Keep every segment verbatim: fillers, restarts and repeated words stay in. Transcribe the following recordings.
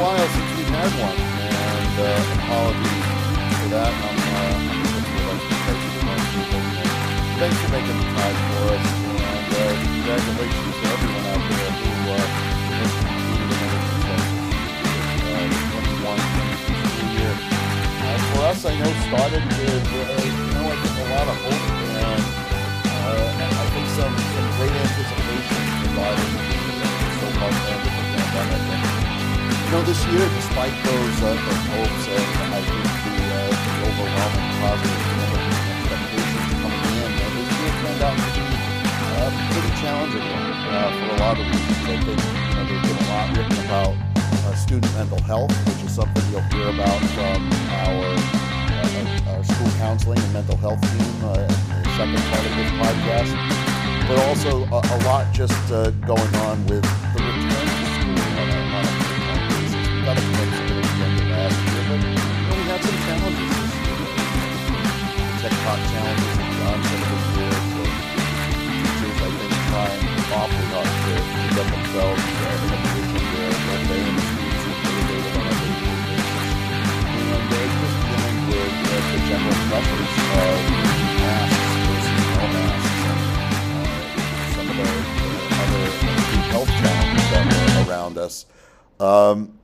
a while since we've had one, and uh, apologies for that. I'm, uh, I'm just going to thank you for most people. Thanks for making the time for us, and uh, congratulations to everyone out there who uh, has completed another successful twenty-one school year. Uh, for us, I know, started with, uh, you know, I think a lot of hope, and uh, I think some, some great anticipation provided so far with the pandemic. And, you know, this year, despite those, uh, those hopes, uh, I think the, uh, the overwhelming positive expectations coming in, and this year turned out to be uh, pretty challenging uh, for a lot of reasons. I think you know, there's been a lot written about uh, student mental health, which is something you'll hear about from our, uh, our school counseling and mental health team uh, in the second part of this podcast, but also a, a lot just uh, going on with the return to school on a, on a frequent basis. We've got a place to the end of last year, but you know, we had some challenges this year. TikTok challenges and Johnson this year, so teachers, I think, trying awfully hard to get themselves uh, in a position where they're day in the streets and motivated on a daily basis. And they're just dealing with uh, the general pressures of masks versus no masks and uh, some of the uh, other health challenges that are around us. Um,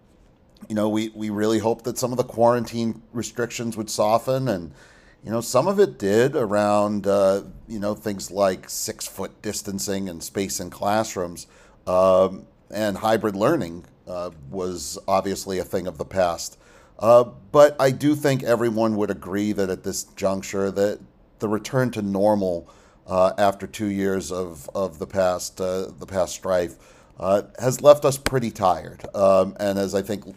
you know, we, we really hoped that some of the quarantine restrictions would soften, and you know, some of it did around, uh, you know, things like six-foot distancing and space in classrooms, um, and hybrid learning uh, was obviously a thing of the past. Uh, but I do think everyone would agree that at this juncture that the return to normal uh, after two years of, of the past uh, the past strife uh, has left us pretty tired, um, and has, I think,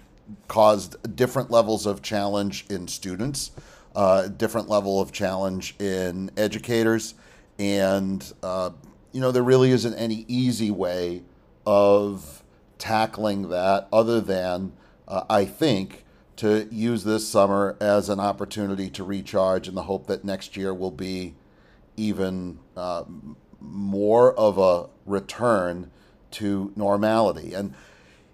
caused different levels of challenge in students. Uh, different level of challenge in educators, and uh, you know, there really isn't any easy way of tackling that other than uh, I think to use this summer as an opportunity to recharge in the hope that next year will be even uh, more of a return to normality. And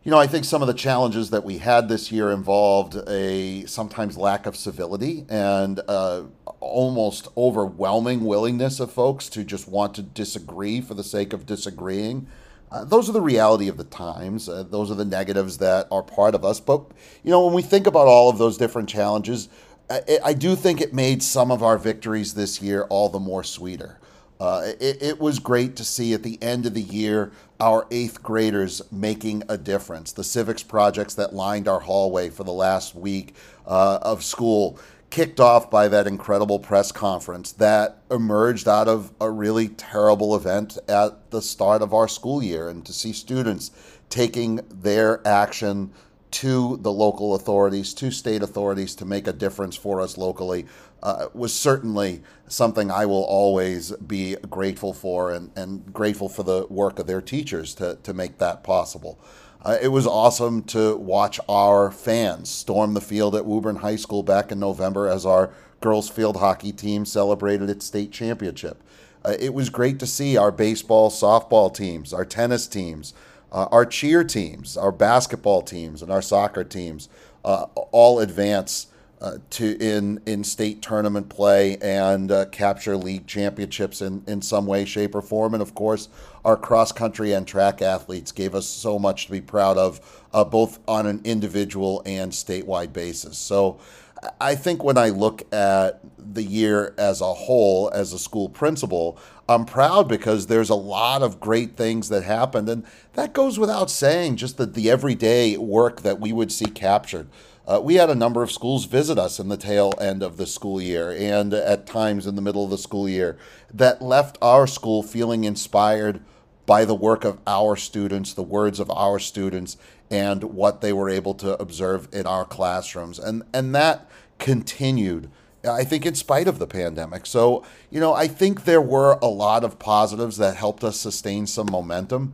you know, I think some of the challenges that we had this year involved a sometimes lack of civility and uh, almost overwhelming willingness of folks to just want to disagree for the sake of disagreeing. Uh, those are the reality of the times. Uh, those are the negatives that are part of us. But, you know, when we think about all of those different challenges, I, I do think it made some of our victories this year all the more sweeter. Uh, it, it was great to see at the end of the year our eighth graders making a difference. The civics projects that lined our hallway for the last week uh, of school kicked off by that incredible press conference that emerged out of a really terrible event at the start of our school year, and to see students taking their action to the local authorities, to state authorities to make a difference for us locally uh, was certainly something I will always be grateful for, and, and grateful for the work of their teachers to, to make that possible. Uh, it was awesome to watch our fans storm the field at Woburn High School back in November as our girls field hockey team celebrated its state championship. Uh, it was great to see our baseball, softball teams, our tennis teams, Uh, our cheer teams, our basketball teams, and our soccer teams uh, all advance uh, to in in state tournament play and uh, capture league championships in, in some way, shape, or form. And, of course, our cross-country and track athletes gave us so much to be proud of, uh, both on an individual and statewide basis. So I think when I look at the year as a whole, as a school principal, I'm proud because there's a lot of great things that happened. And that goes without saying, just the, the everyday work that we would see captured. Uh, we had a number of schools visit us in the tail end of the school year and at times in the middle of the school year that left our school feeling inspired by the work of our students, the words of our students, and what they were able to observe in our classrooms. And and that continued, I think, in spite of the pandemic. So, you know, I think there were a lot of positives that helped us sustain some momentum.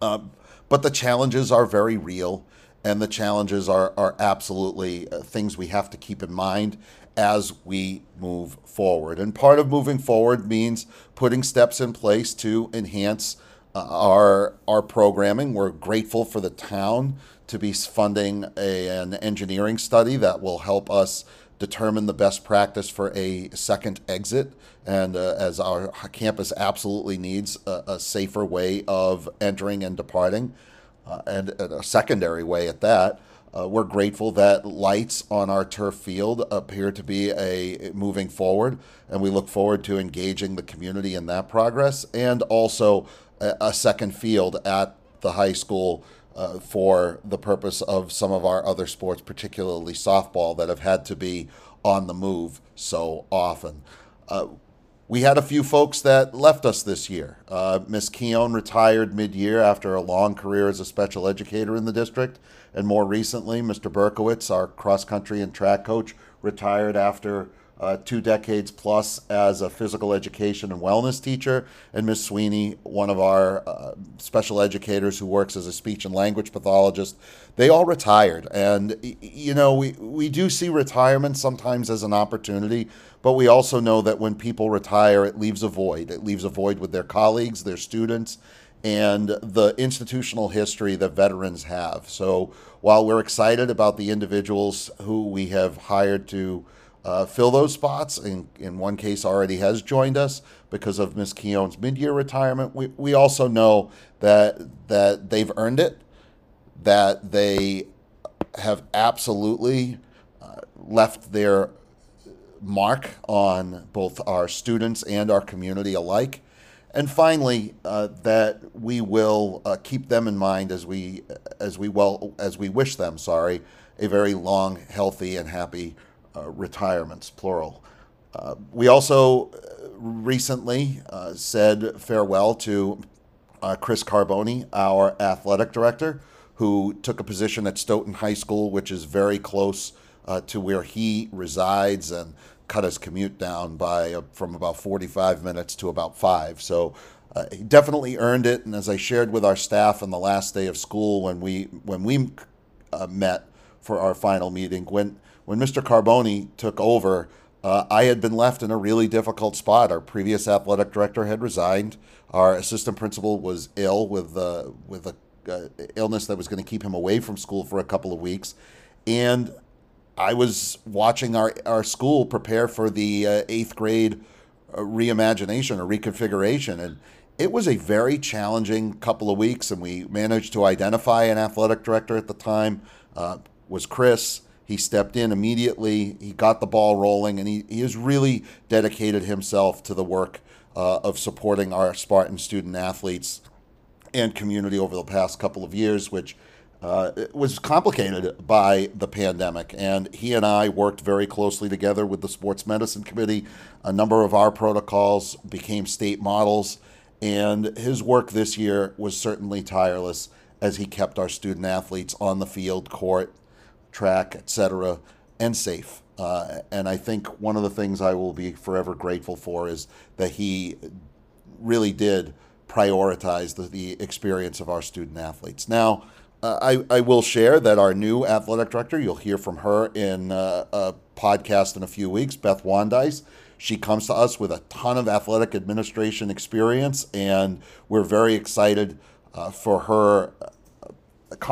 Um, but the challenges are very real, and the challenges are, are absolutely things we have to keep in mind as we move forward. And part of moving forward means putting steps in place to enhance our our programming. We're grateful for the town to be funding a, an engineering study that will help us determine the best practice for a second exit, and uh, as our campus absolutely needs a, a safer way of entering and departing, uh, and, and a secondary way at that. Uh, we're grateful that lights on our turf field appear to be a moving forward, and we look forward to engaging the community in that progress, and also a, a second field at the high school Uh, for the purpose of some of our other sports, particularly softball, that have had to be on the move so often. Uh, we had a few folks that left us this year. Uh, Miss Keown retired mid-year after a long career as a special educator in the district. And more recently, Mister Berkowitz, our cross-country and track coach, retired after uh, two decades plus as a physical education and wellness teacher, and Miss Sweeney, one of our uh, special educators who works as a speech and language pathologist. They all retired, and you know, we, we do see retirement sometimes as an opportunity, but we also know that when people retire, it leaves a void. It leaves a void with their colleagues, their students, and the institutional history that veterans have. So while we're excited about the individuals who we have hired to Uh, fill those spots, in, in one case already has joined us because of Miss Keown's mid-year retirement, we, we also know that that they've earned it, that they have absolutely uh, left their mark on both our students and our community alike. And finally, uh, that we will uh, keep them in mind as we as we well as we wish them, sorry, a very long, healthy, and happy Uh, retirements, plural. Uh, we also recently uh, said farewell to uh, Chris Carboni, our athletic director, who took a position at Stoughton High School, which is very close uh, to where he resides, and cut his commute down by uh, from about forty-five minutes to about five. So uh, he definitely earned it. And as I shared with our staff on the last day of school when we when we uh, met for our final meeting, when When Mister Carboni took over, uh, I had been left in a really difficult spot. Our previous athletic director had resigned. Our assistant principal was ill with uh, with a uh, illness that was going to keep him away from school for a couple of weeks, and I was watching our our school prepare for the uh, eighth grade uh, reimagination or reconfiguration, and it was a very challenging couple of weeks. And we managed to identify an athletic director at the time. Uh, was Chris. He stepped in immediately, he got the ball rolling, and he, he has really dedicated himself to the work uh, of supporting our Spartan student athletes and community over the past couple of years, which uh, was complicated by the pandemic. And he and I worked very closely together with the Sports Medicine Committee. A number of our protocols became state models, and his work this year was certainly tireless as he kept our student athletes on the field, court, track, et cetera, and safe. Uh, and I think one of the things I will be forever grateful for is that he really did prioritize the, the experience of our student athletes. Now, uh, I, I will share that our new athletic director, you'll hear from her in uh, a podcast in a few weeks, Beth Wandice. She comes to us with a ton of athletic administration experience, and we're very excited uh, for her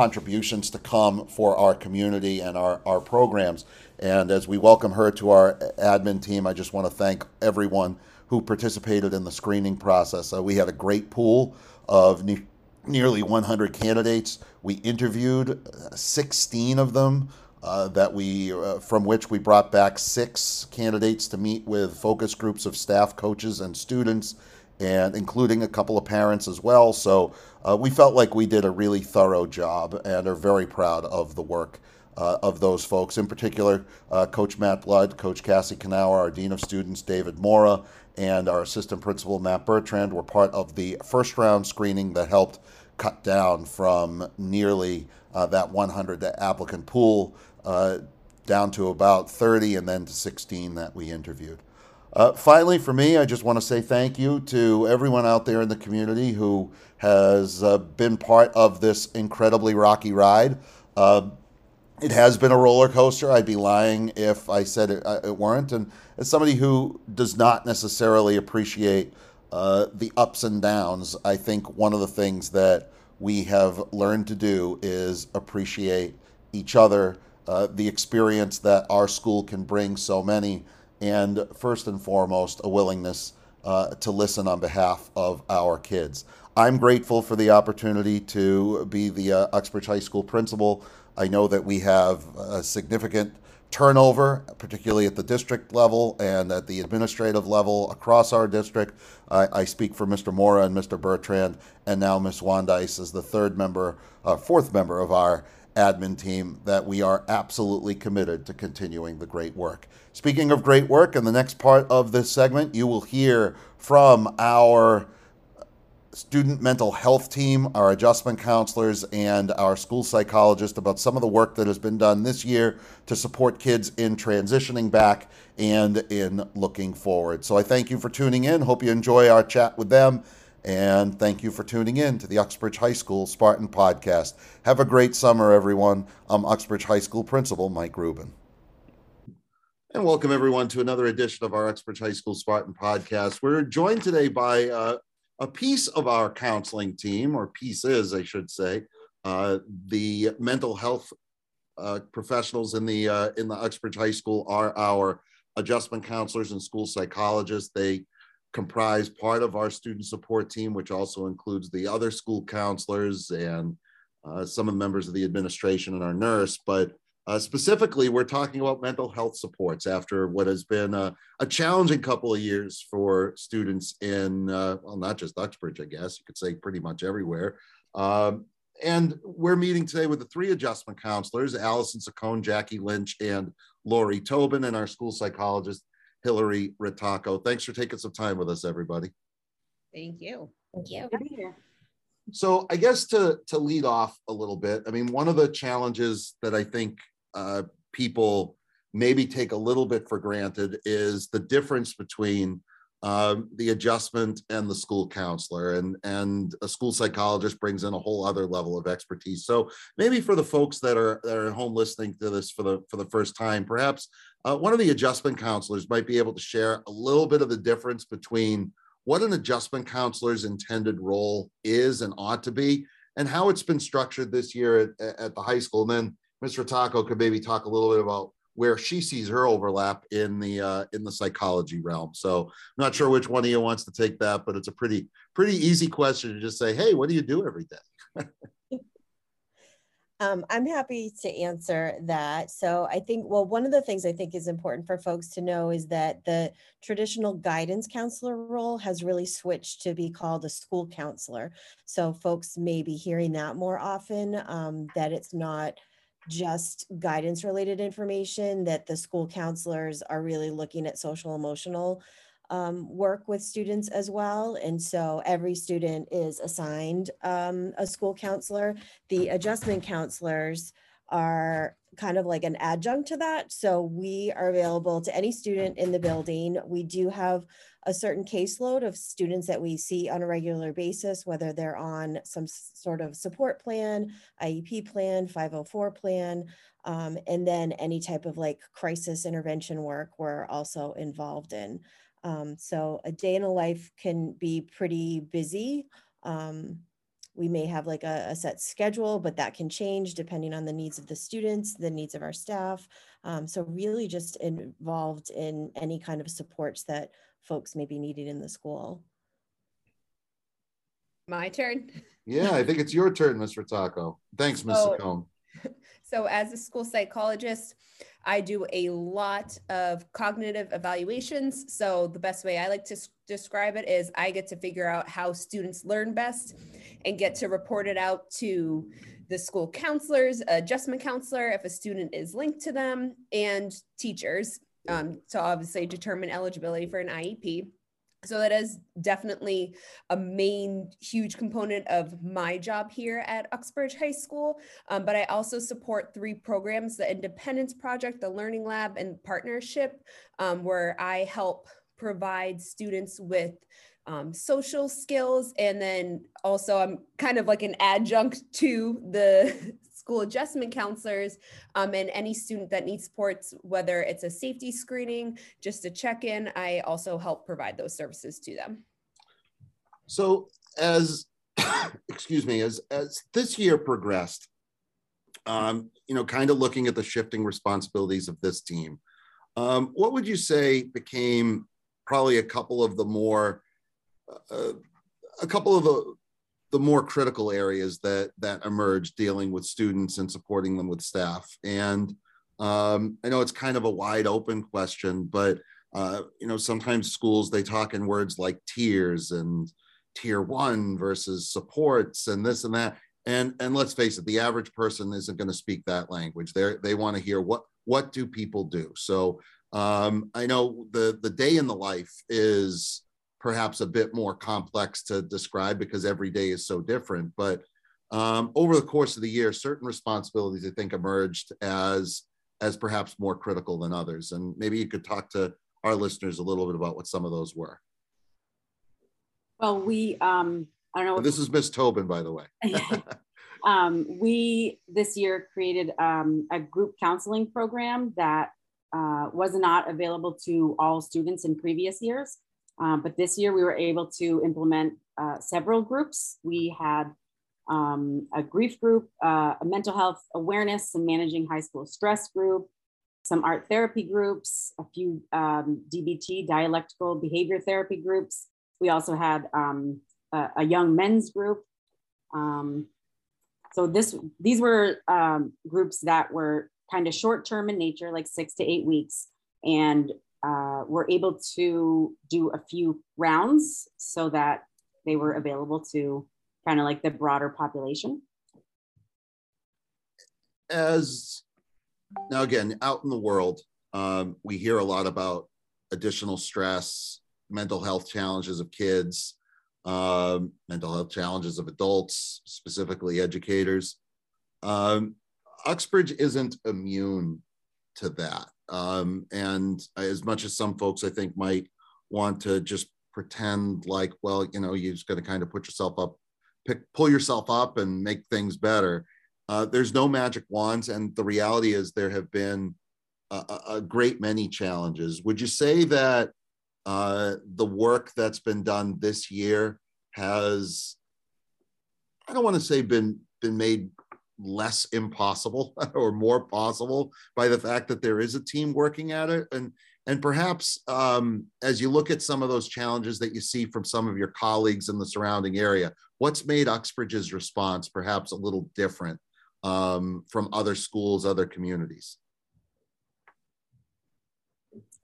contributions to come for our community and our, our programs. And as we welcome her to our admin team, I just want to thank everyone who participated in the screening process. Uh, we had a great pool of ne- nearly one hundred candidates. We interviewed sixteen of them, uh, that we uh, from which we brought back six candidates to meet with focus groups of staff, coaches, and students, and including a couple of parents as well. So uh, we felt like we did a really thorough job and are very proud of the work uh, of those folks. In particular, uh, Coach Matt Blood, Coach Cassie Knauer, our Dean of Students, David Mora, and our Assistant Principal, Matt Bertrand, were part of the first round screening that helped cut down from nearly uh, that one hundred applicant pool uh, down to about thirty and then to sixteen that we interviewed. Uh, finally, for me, I just want to say thank you to everyone out there in the community who has uh, been part of this incredibly rocky ride. Uh, it has been a roller coaster. I'd be lying if I said it, it weren't. And as somebody who does not necessarily appreciate uh, the ups and downs, I think one of the things that we have learned to do is appreciate each other, uh, the experience that our school can bring so many, and first and foremost, a willingness uh, to listen on behalf of our kids. I'm grateful for the opportunity to be the uh, Uxbridge High School principal. I know that we have a significant turnover, particularly at the district level and at the administrative level across our district. I, I speak for Mister Mora and Mister Bertrand, and now Miz Wandice is the third member, uh, fourth member of our admin team, that we are absolutely committed to continuing the great work. Speaking of great work, in the next part of this segment, you will hear from our student mental health team, our adjustment counselors, and our school psychologist about some of the work that has been done this year to support kids in transitioning back and in looking forward. So I thank you for tuning in. Hope you enjoy our chat with them. And thank you for tuning in to the Uxbridge High School Spartan Podcast. Have a great summer, everyone. I'm Uxbridge High School Principal Mike Rubin. And welcome, everyone, to another edition of our Uxbridge High School Spartan Podcast. We're joined today by uh, a piece of our counseling team, or pieces, I should say, uh, the mental health uh, professionals in the uh, in the Uxbridge High School are our adjustment counselors and school psychologists. They comprise part of our student support team, which also includes the other school counselors and uh, some of the members of the administration and our nurse. But uh, specifically, we're talking about mental health supports after what has been a, a challenging couple of years for students in, uh, well, not just Uxbridge, I guess, you could say pretty much everywhere. Um, and we're meeting today with the three adjustment counselors, Allison Saccone, Jackie Lynch, and Lori Tobin, and our school psychologist, Hilary Ritacco. Thanks for taking some time with us, everybody. Thank you. Thank you. So I guess to, to lead off a little bit, I mean, one of the challenges that I think uh, people maybe take a little bit for granted is the difference between um, the adjustment and the school counselor, and, and a school psychologist brings in a whole other level of expertise. So maybe for the folks that are, that are at home listening to this for the, for the first time, perhaps Uh, one of the adjustment counselors might be able to share a little bit of the difference between what an adjustment counselor's intended role is and ought to be, and how it's been structured this year at, at the high school. And then Miz Ritacco could maybe talk a little bit about where she sees her overlap in the uh, in the psychology realm. So I'm not sure which one of you wants to take that, but it's a pretty pretty easy question to just say, hey, what do you do every day? Um, I'm happy to answer that. So I think, well, one of the things I think is important for folks to know is that the traditional guidance counselor role has really switched to be called a school counselor. So folks may be hearing that more often, um, that it's not just guidance related information, that the school counselors are really looking at social emotional Um, work with students as well. And so every student is assigned um, a school counselor. The adjustment counselors are kind of like an adjunct to that. So we are available to any student in the building. We do have a certain caseload of students that we see on a regular basis, whether they're on some sort of support plan, I E P plan, five oh four plan, um, and then any type of like crisis intervention work we're also involved in. Um, so a day in a life can be pretty busy. Um, we may have like a, a set schedule, but that can change depending on the needs of the students, the needs of our staff. Um, so really just involved in any kind of supports that folks may be needed in the school. My turn. Yeah, I think it's your turn, Miz Ritacco. Thanks, Miz So, Saccone. So as a school psychologist, I do a lot of cognitive evaluations. So the best way I like to s- describe it is I get to figure out how students learn best and get to report it out to the school counselors, adjustment counselor, if a student is linked to them, and teachers um, to obviously determine eligibility for an I E P. So that is definitely a main huge component of my job here at Uxbridge High School. Um, but I also support three programs, the Independence Project, the Learning Lab, and Partnership, um, where I help provide students with um, social skills. And then also I'm kind of like an adjunct to the school adjustment counselors um, and any student that needs supports, whether it's a safety screening, just a check-in, I also help provide those services to them. So as, excuse me, as, as this year progressed, um, you know, kind of looking at the shifting responsibilities of this team, um, what would you say became probably a couple of the more, uh, a couple of the, the more critical areas that, that emerged dealing with students and supporting them with staff? And um, I know it's kind of a wide open question, but Uh, you know, sometimes schools, they talk in words like tiers and tier one versus supports and this and that. And, and let's face it, the average person isn't going to speak that language. They're, they want to hear what, what do people do? So um, I know the, the day in the life is perhaps a bit more complex to describe because every day is so different. But um, over the course of the year, certain responsibilities, I think, emerged as, as perhaps more critical than others. And maybe you could talk to our listeners a little bit about what some of those were. Well, we, um, I don't know. This is Miss Tobin, by the way. um, we, this year, created um, a group counseling program that uh, was not available to all students in previous years. Um, but this year we were able to implement uh, several groups. We had um, a grief group, uh, a mental health awareness and managing high school stress group, some art therapy groups, a few um, D B T, dialectical behavior therapy groups. We also had um, a, a young men's group. Um, so this, these were um, groups that were kind of short-term in nature, like six to eight weeks, and uh, were able to do a few rounds so that they were available to kind of like the broader population. As Now, again, out in the world, um, we hear a lot about additional stress, mental health challenges of kids, um, mental health challenges of adults, specifically educators. Um, Uxbridge isn't immune to that. Um, and as much as some folks, I think, might want to just pretend like, well, you know, you're just going to kind of put yourself up, pick, pull yourself up and make things better. Uh, there's no magic wands, and the reality is there have been a, a great many challenges. Would you say that uh, the work that's been done this year has, I don't want to say been, been made less impossible or more possible by the fact that there is a team working at it? And, and perhaps um, as you look at some of those challenges that you see from some of your colleagues in the surrounding area, what's made Uxbridge's response perhaps a little different Um, from other schools, other communities?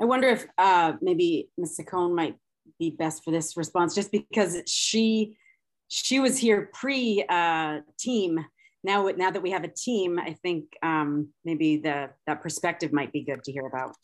I wonder if uh, maybe Miz Saccone might be best for this response, just because she she was here pre uh, team. Now, now that we have a team, I think um, maybe the that perspective might be good to hear about.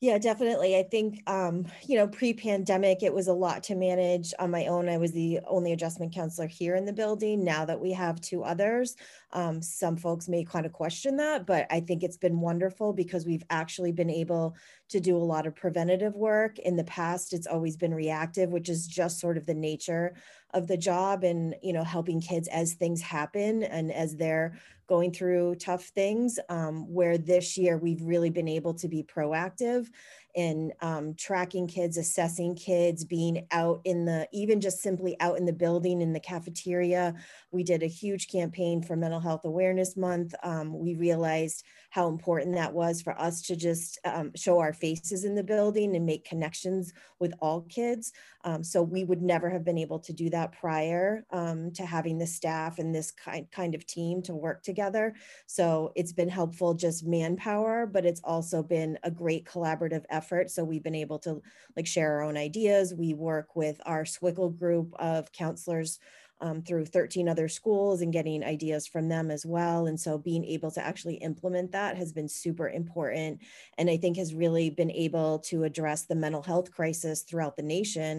Yeah, definitely. I think, um, you know, pre-pandemic, it was a lot to manage on my own. I was the only adjustment counselor here in the building. Now that we have two others, um, some folks may kind of question that, but I think it's been wonderful because we've actually been able to do a lot of preventative work. In the past, it's always been reactive, which is just sort of the nature of the job, and, you know, helping kids as things happen and as they're going through tough things, um, where this year we've really been able to be proactive in um, tracking kids, assessing kids, being out in the, even just simply out in the building, in the cafeteria. We did a huge campaign for Mental Health Awareness Month. Um, we realized how important that was for us to just um, show our faces in the building and make connections with all kids. Um, so we would never have been able to do that prior um, to having the staff and this kind, kind of team to work together. So it's been helpful, just manpower, but it's also been a great collaborative effort. So we've been able to like share our own ideas. We work with our S W C C L group of counselors Um, through thirteen other schools and getting ideas from them as well. And so being able to actually implement that has been super important, and I think has really been able to address the mental health crisis throughout the nation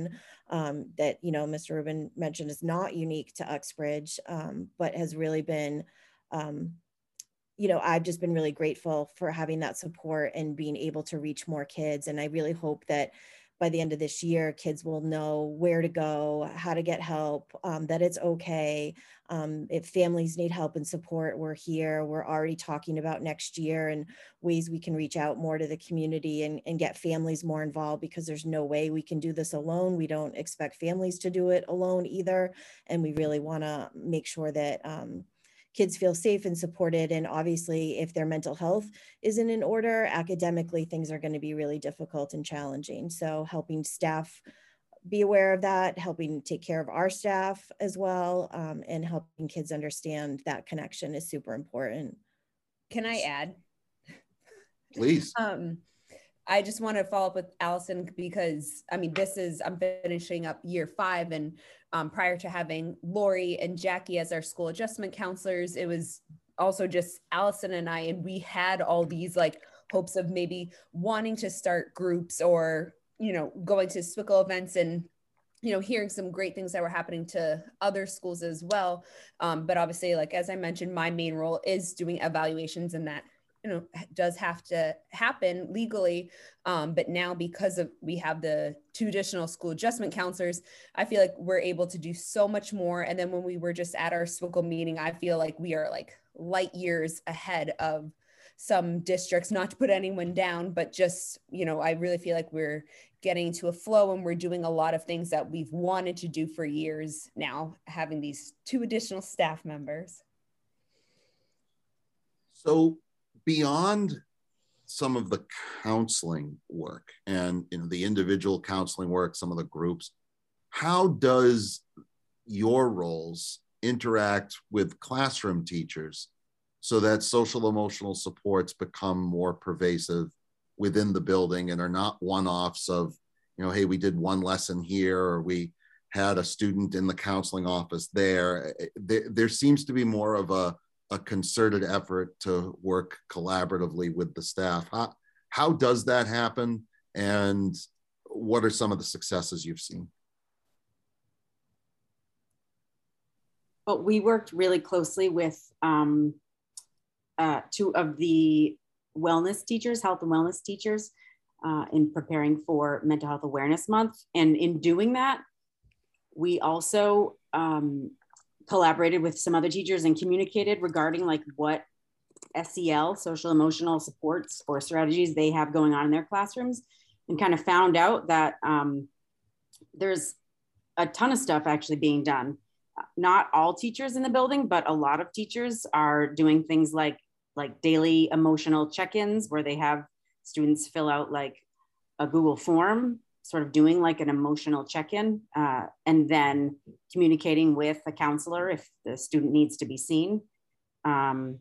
um, that, you know, Mister Rubin mentioned is not unique to Uxbridge, um, but has really been, um, you know, I've just been really grateful for having that support and being able to reach more kids. And I really hope that by the end of this year, kids will know where to go, how to get help, um, that it's okay. Um, if families need help and support, we're here. We're already talking about next year and ways we can reach out more to the community and, and get families more involved, because there's no way we can do this alone. We don't expect families to do it alone either. And we really want to make sure that um, kids feel safe and supported. And obviously, if their mental health isn't in order, academically, things are going to be really difficult and challenging. So helping staff be aware of that, helping take care of our staff as well, um, and helping kids understand that connection is super important. Can I add? Please. um, I just want to follow up with Allison, because I mean, this is, I'm finishing up year five, and um, prior to having Lori and Jackie as our school adjustment counselors, it was also just Allison and I, and we had all these like hopes of maybe wanting to start groups or, you know, going to S W C C L events and, you know, hearing some great things that were happening to other schools as well. Um, but obviously, like, as I mentioned, my main role is doing evaluations, and that, you know, does have to happen legally. Um, but now, because of, we have the two additional school adjustment counselors, I feel like we're able to do so much more. And then when we were just at our S W C C L meeting, I feel like we are like light years ahead of some districts, not to put anyone down, but just, you know, I really feel like we're getting to a flow, and we're doing a lot of things that we've wanted to do for years now, having these two additional staff members. So beyond some of the counseling work and, you know, the individual counseling work, some of the groups, how does your roles interact with classroom teachers so that social emotional supports become more pervasive within the building and are not one-offs of, you know, hey, we did one lesson here, or we had a student in the counseling office there. There, there seems to be more of a, a concerted effort to work collaboratively with the staff. How, how does that happen? And what are some of the successes you've seen? Well, we worked really closely with um, Uh, two of the wellness teachers, health and wellness teachers, uh, in preparing for Mental Health Awareness Month. And in doing that, we also um, collaborated with some other teachers and communicated regarding like what S E L, social emotional supports, or strategies they have going on in their classrooms, and kind of found out that um, there's a ton of stuff actually being done. Not all teachers in the building, but a lot of teachers are doing things like like daily emotional check-ins, where they have students fill out like a Google form, sort of doing like an emotional check-in, uh, and then communicating with a counselor if the student needs to be seen. Um,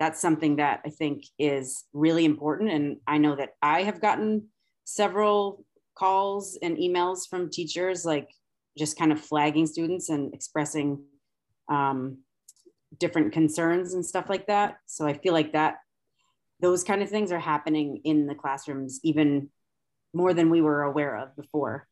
that's something that I think is really important. And I know that I have gotten several calls and emails from teachers, like just kind of flagging students and expressing um, different concerns and stuff like that. So I feel like that those kind of things are happening in the classrooms even more than we were aware of before.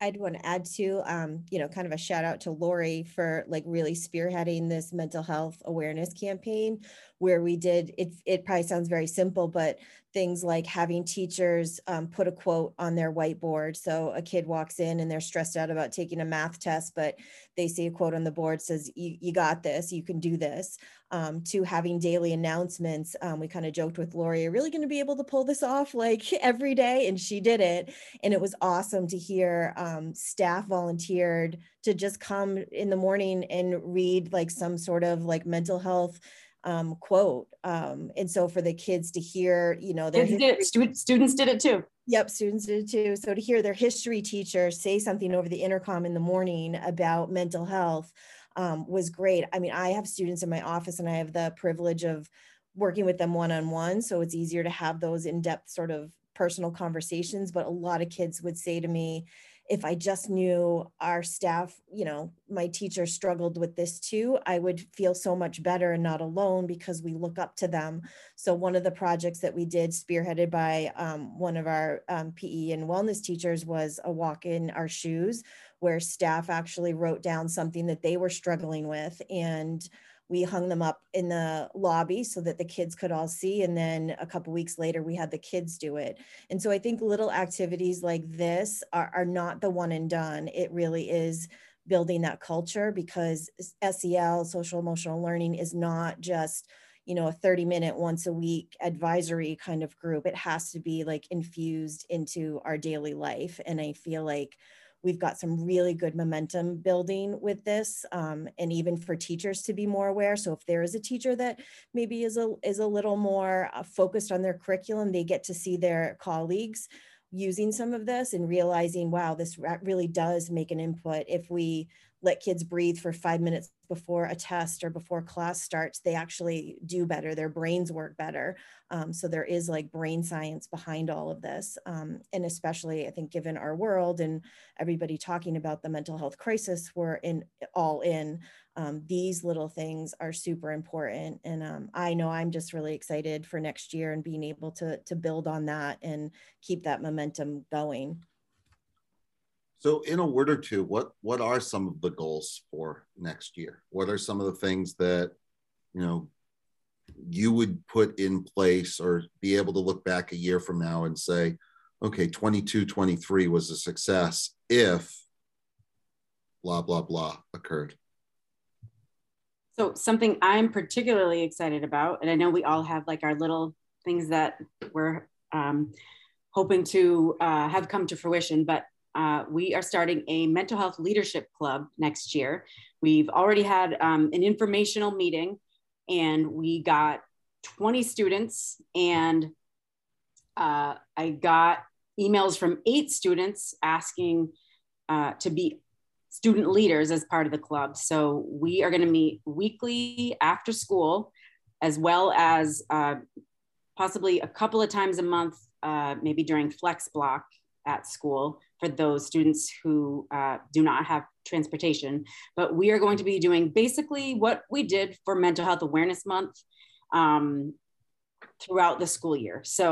I'd want to add to, um, you know, kind of a shout out to Lori for like really spearheading this mental health awareness campaign, where we did, it, it probably sounds very simple, but things like having teachers um, put a quote on their whiteboard. So a kid walks in and they're stressed out about taking a math test, but they see a quote on the board says, you, you got this, you can do this. Um, to having daily announcements. Um, we kind of joked with Lori, are really going to be able to pull this off like every day? And she did it. And it was awesome to hear um, staff volunteered to just come in the morning and read like some sort of like mental health um, quote. Um, and so for the kids to hear, you know, their did Stud students did it too. Yep, students did too. So to hear their history teacher say something over the intercom in the morning about mental health Um, was great. I mean, I have students in my office and I have the privilege of working with them one-on-one. So it's easier to have those in-depth sort of personal conversations. But a lot of kids would say to me, if I just knew our staff, you know, my teacher struggled with this too, I would feel so much better and not alone, because we look up to them. So one of the projects that we did, spearheaded by um, one of our um, P E and wellness teachers, was a walk in our shoes, where staff actually wrote down something that they were struggling with, and We hung them up in the lobby so that the kids could all see. And then a couple weeks later, we had the kids do it. And so I think little activities like this are, are not the one and done. It really is building that culture, because S E L, social emotional learning, is not just, you know, a thirty minute once a week advisory kind of group. It has to be like infused into our daily life. And I feel like we've got some really good momentum building with this, um, and even for teachers to be more aware. So if there is a teacher that maybe is a, is a little more uh, focused on their curriculum, they get to see their colleagues using some of this and realizing, wow, this really does make an input. If we let kids breathe for five minutes before a test or before class starts, they actually do better, their brains work better. Um, so there is like brain science behind all of this. Um, and especially I think given our world and everybody talking about the mental health crisis we're in, all in, um, these little things are super important. And um, I know I'm just really excited for next year and being able to, to build on that and keep that momentum going. So in a word or two, what, what are some of the goals for next year? What are some of the things that, you know, you would put in place or be able to look back a year from now and say, okay, twenty-two, twenty-three was a success if blah, blah, blah occurred? So something I'm particularly excited about, and I know we all have like our little things that we're um, hoping to uh, have come to fruition, but Uh, we are starting a mental health leadership club next year. We've already had um, an informational meeting, and we got twenty students, and uh, I got emails from eight students asking uh, to be student leaders as part of the club. So we are going to meet weekly after school, as well as uh, possibly a couple of times a month, uh, maybe during flex block at school, for those students who uh, do not have transportation. But we are going to be doing basically what we did for Mental Health Awareness Month um, throughout the school year. So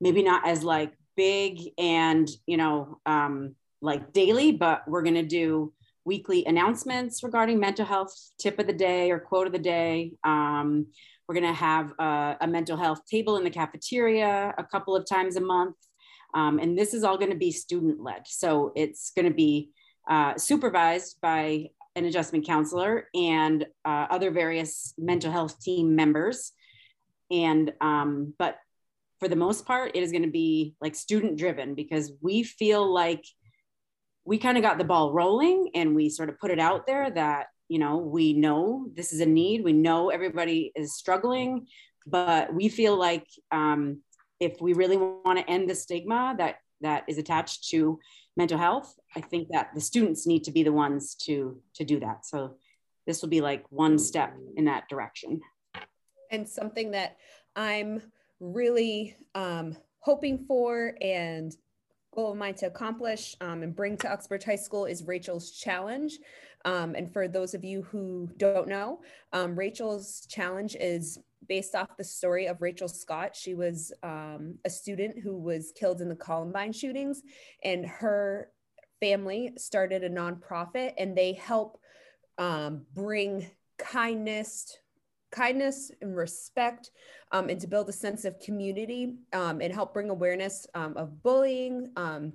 maybe not as like big and, you know, um, like daily, but we're gonna do weekly announcements regarding mental health, tip of the day or quote of the day. Um, we're gonna have a, a mental health table in the cafeteria a couple of times a month. Um, and this is all going to be student-led. So it's going to be uh, supervised by an adjustment counselor and uh, other various mental health team members. And, um, but for the most part, it is going to be like student-driven, because we feel like we kind of got the ball rolling and we sort of put it out there that, you know, we know this is a need. We know everybody is struggling, but we feel like, um, if we really want to end the stigma that, that is attached to mental health, I think that the students need to be the ones to, to do that. So this will be like one step in that direction. And something that I'm really um, hoping for and goal of mine to accomplish um, and bring to Uxbridge High School is Rachel's Challenge. Um, and for those of you who don't know, um, Rachel's Challenge is based off the story of Rachel Scott. She was um, a student who was killed in the Columbine shootings, and her family started a nonprofit, and they help um, bring kindness, kindness and respect, um, and to build a sense of community, um, and help bring awareness um, of bullying, um,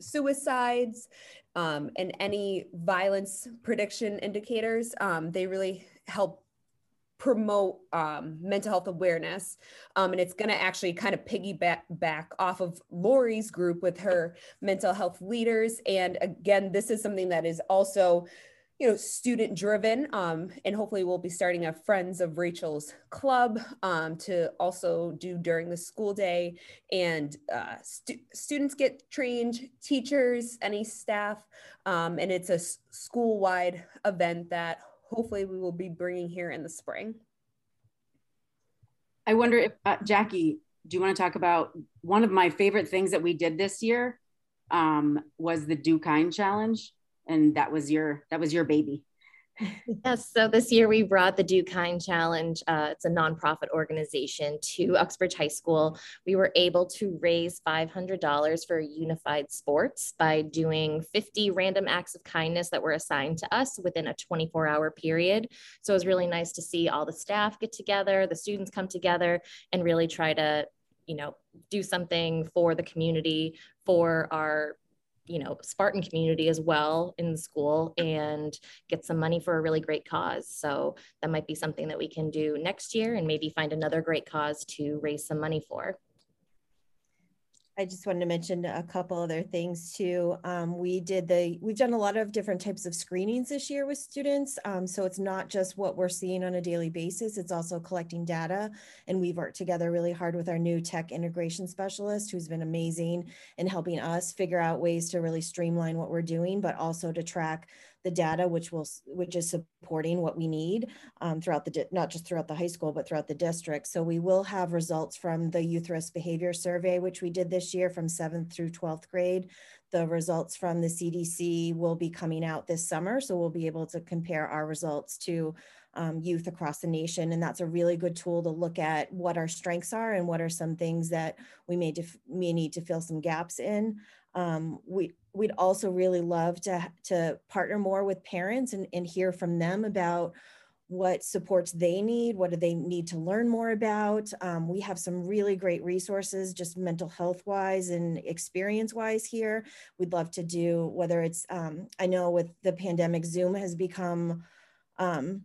suicides, um, and any violence prediction indicators. Um, they really help promote um, mental health awareness. Um, and it's going to actually kind of piggyback back off of Lori's group with her mental health leaders. And again, this is something that is also, you know, student driven. Um, and hopefully we'll be starting a Friends of Rachel's club um, to also do during the school day. And uh, stu students get trained, teachers, any staff. Um, and it's a school-wide event that hopefully we will be bringing here in the spring. I wonder if, uh, Jackie, do you want to talk about one of my favorite things that we did this year um, was the Do Kind Challenge. And that was your, that was your baby. Yes, so this year we brought the Do Kind Challenge. Uh, it's a nonprofit organization to Uxbridge High School. We were able to raise five hundred dollars for Unified Sports by doing fifty random acts of kindness that were assigned to us within a twenty-four hour period. So it was really nice to see all the staff get together, the students come together, and really try to, you know, do something for the community, for our you know, Spartan community as well in the school, and get some money for a really great cause. So that might be something that we can do next year, and maybe find another great cause to raise some money for. I just wanted to mention a couple other things too. Um, we did the, we've done a lot of different types of screenings this year with students. Um, so it's not just what we're seeing on a daily basis, it's also collecting data. And we've worked together really hard with our new tech integration specialist, who's been amazing in helping us figure out ways to really streamline what we're doing, but also to track the data, which will, which is supporting what we need um, throughout the, not just throughout the high school, but throughout the district. So we will have results from the Youth Risk Behavior Survey, which we did this year from seventh through twelfth grade. The results from the C D C will be coming out this summer. So we'll be able to compare our results to um, youth across the nation. And that's a really good tool to look at what our strengths are and what are some things that we may, may need to fill some gaps in. Um, we, we'd also really love to, to partner more with parents and, and hear from them about what supports they need, what do they need to learn more about. Um, we have some really great resources, just mental health wise and experience wise here. We'd love to do, whether it's, um, I know with the pandemic, Zoom has become um,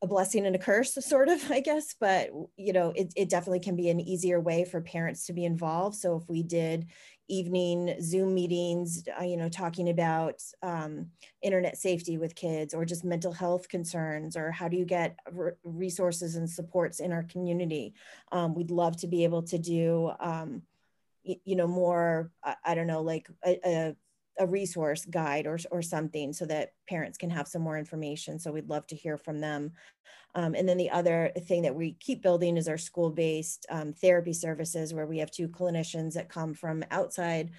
a blessing and a curse, sort of, I guess, but you know, it, it definitely can be an easier way for parents to be involved. So if we did evening Zoom meetings, uh, you know, talking about um, internet safety with kids, or just mental health concerns, or how do you get resources and supports in our community. Um, we'd love to be able to do, um, you know, more, I, I don't know, like a, a, a resource guide or, or something, so that parents can have some more information. So we'd love to hear from them. Um, and then the other thing that we keep building is our school-based um, therapy services, where we have two clinicians that come from outside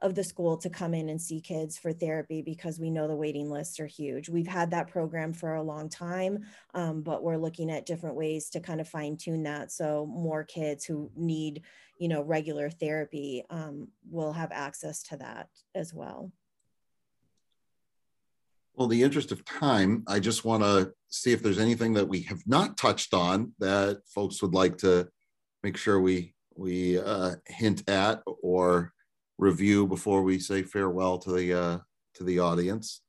of the school to come in and see kids for therapy, because we know the waiting lists are huge. We've had that program for a long time, um, but we're looking at different ways to kind of fine tune that. So more kids who need, you know, regular therapy um, will have access to that as well. Well, in the interest of time, I just want to see if there's anything that we have not touched on that folks would like to make sure we, we uh, hint at or review before we say farewell to the uh, to the audience.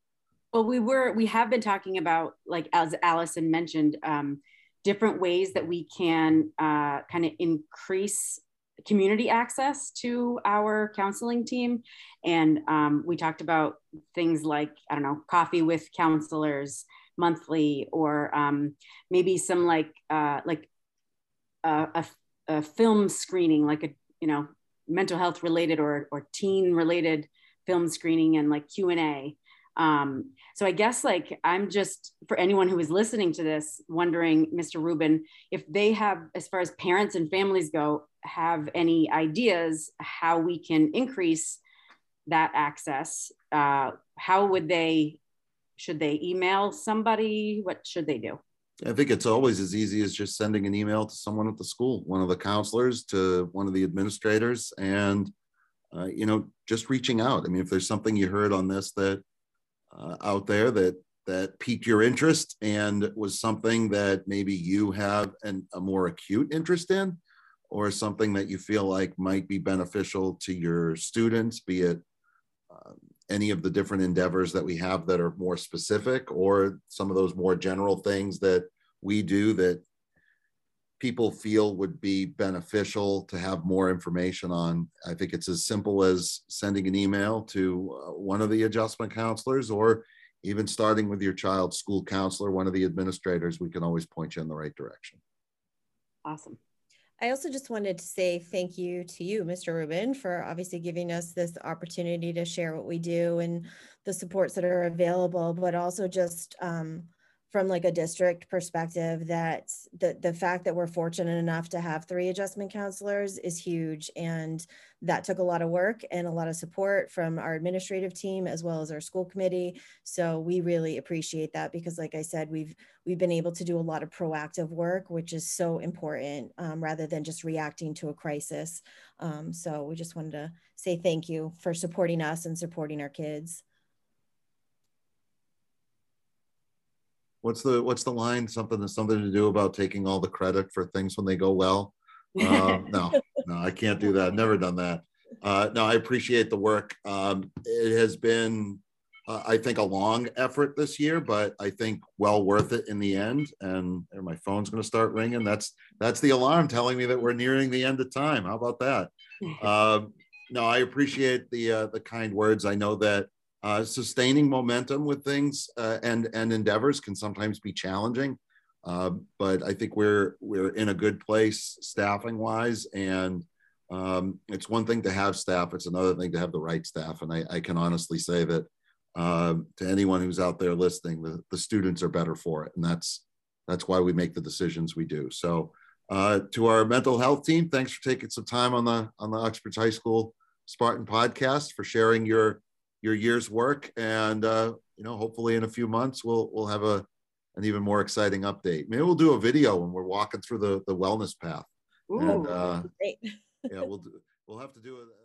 Well, we were we have been talking about, like as Allison mentioned, um, different ways that we can uh, kind of increase community access to our counseling team, and um, we talked about things like, I don't know, coffee with counselors monthly, or um, maybe some like uh, like a, a, a film screening, like a you know. mental health related or, or teen related film screening, and like Q and A. Um, so I guess, like, I'm just, for anyone who is listening to this, wondering, Mister Rubin, if they have, as far as parents and families go, have any ideas how we can increase that access? Uh, how would they, should they email somebody? What should they do? I think it's always as easy as just sending an email to someone at the school, one of the counselors, to one of the administrators, and, uh, you know, just reaching out. I mean, if there's something you heard on this that uh, out there that that piqued your interest and was something that maybe you have an, a more acute interest in, or something that you feel like might be beneficial to your students, be it uh, any of the different endeavors that we have that are more specific, or some of those more general things that we do that people feel would be beneficial to have more information on. I think it's as simple as sending an email to uh, one of the adjustment counselors, or even starting with your child's school counselor, one of the administrators. We can always point you in the right direction. Awesome. I also just wanted to say thank you to you, Mister Rubin, for obviously giving us this opportunity to share what we do and the supports that are available, but also just um, from like a district perspective that the, the fact that we're fortunate enough to have three adjustment counselors is huge. And that took a lot of work and a lot of support from our administrative team as well as our school committee. So we really appreciate that because like I said, we've we've been able to do a lot of proactive work, which is so important um, rather than just reacting to a crisis. Um, so we just wanted to say thank you for supporting us and supporting our kids. What's the what's the line? Something something to do about taking all the credit for things when they go well. Um, no, no, I can't do that. I've never done that. Uh, no, I appreciate the work. Um, it has been, uh, I think, a long effort this year, but I think well worth it in the end. And my phone's going to start ringing. That's that's the alarm telling me that we're nearing the end of time. How about that? Uh, no, I appreciate the uh, the kind words. I know that. Uh, sustaining momentum with things uh, and and endeavors can sometimes be challenging, uh, but I think we're we're in a good place staffing wise. And um, it's one thing to have staff; it's another thing to have the right staff. And I, I can honestly say that uh, to anyone who's out there listening, the, the students are better for it, and that's that's why we make the decisions we do. So, uh, to our mental health team, thanks for taking some time on the on the Uxbridge High School Spartan podcast, for sharing your. your year's work, and uh, you know, hopefully in a few months we'll we'll have a an even more exciting update. Maybe we'll do a video when we're walking through the the wellness path. Ooh, and, uh, great. Yeah, we'll do, we'll have to do it.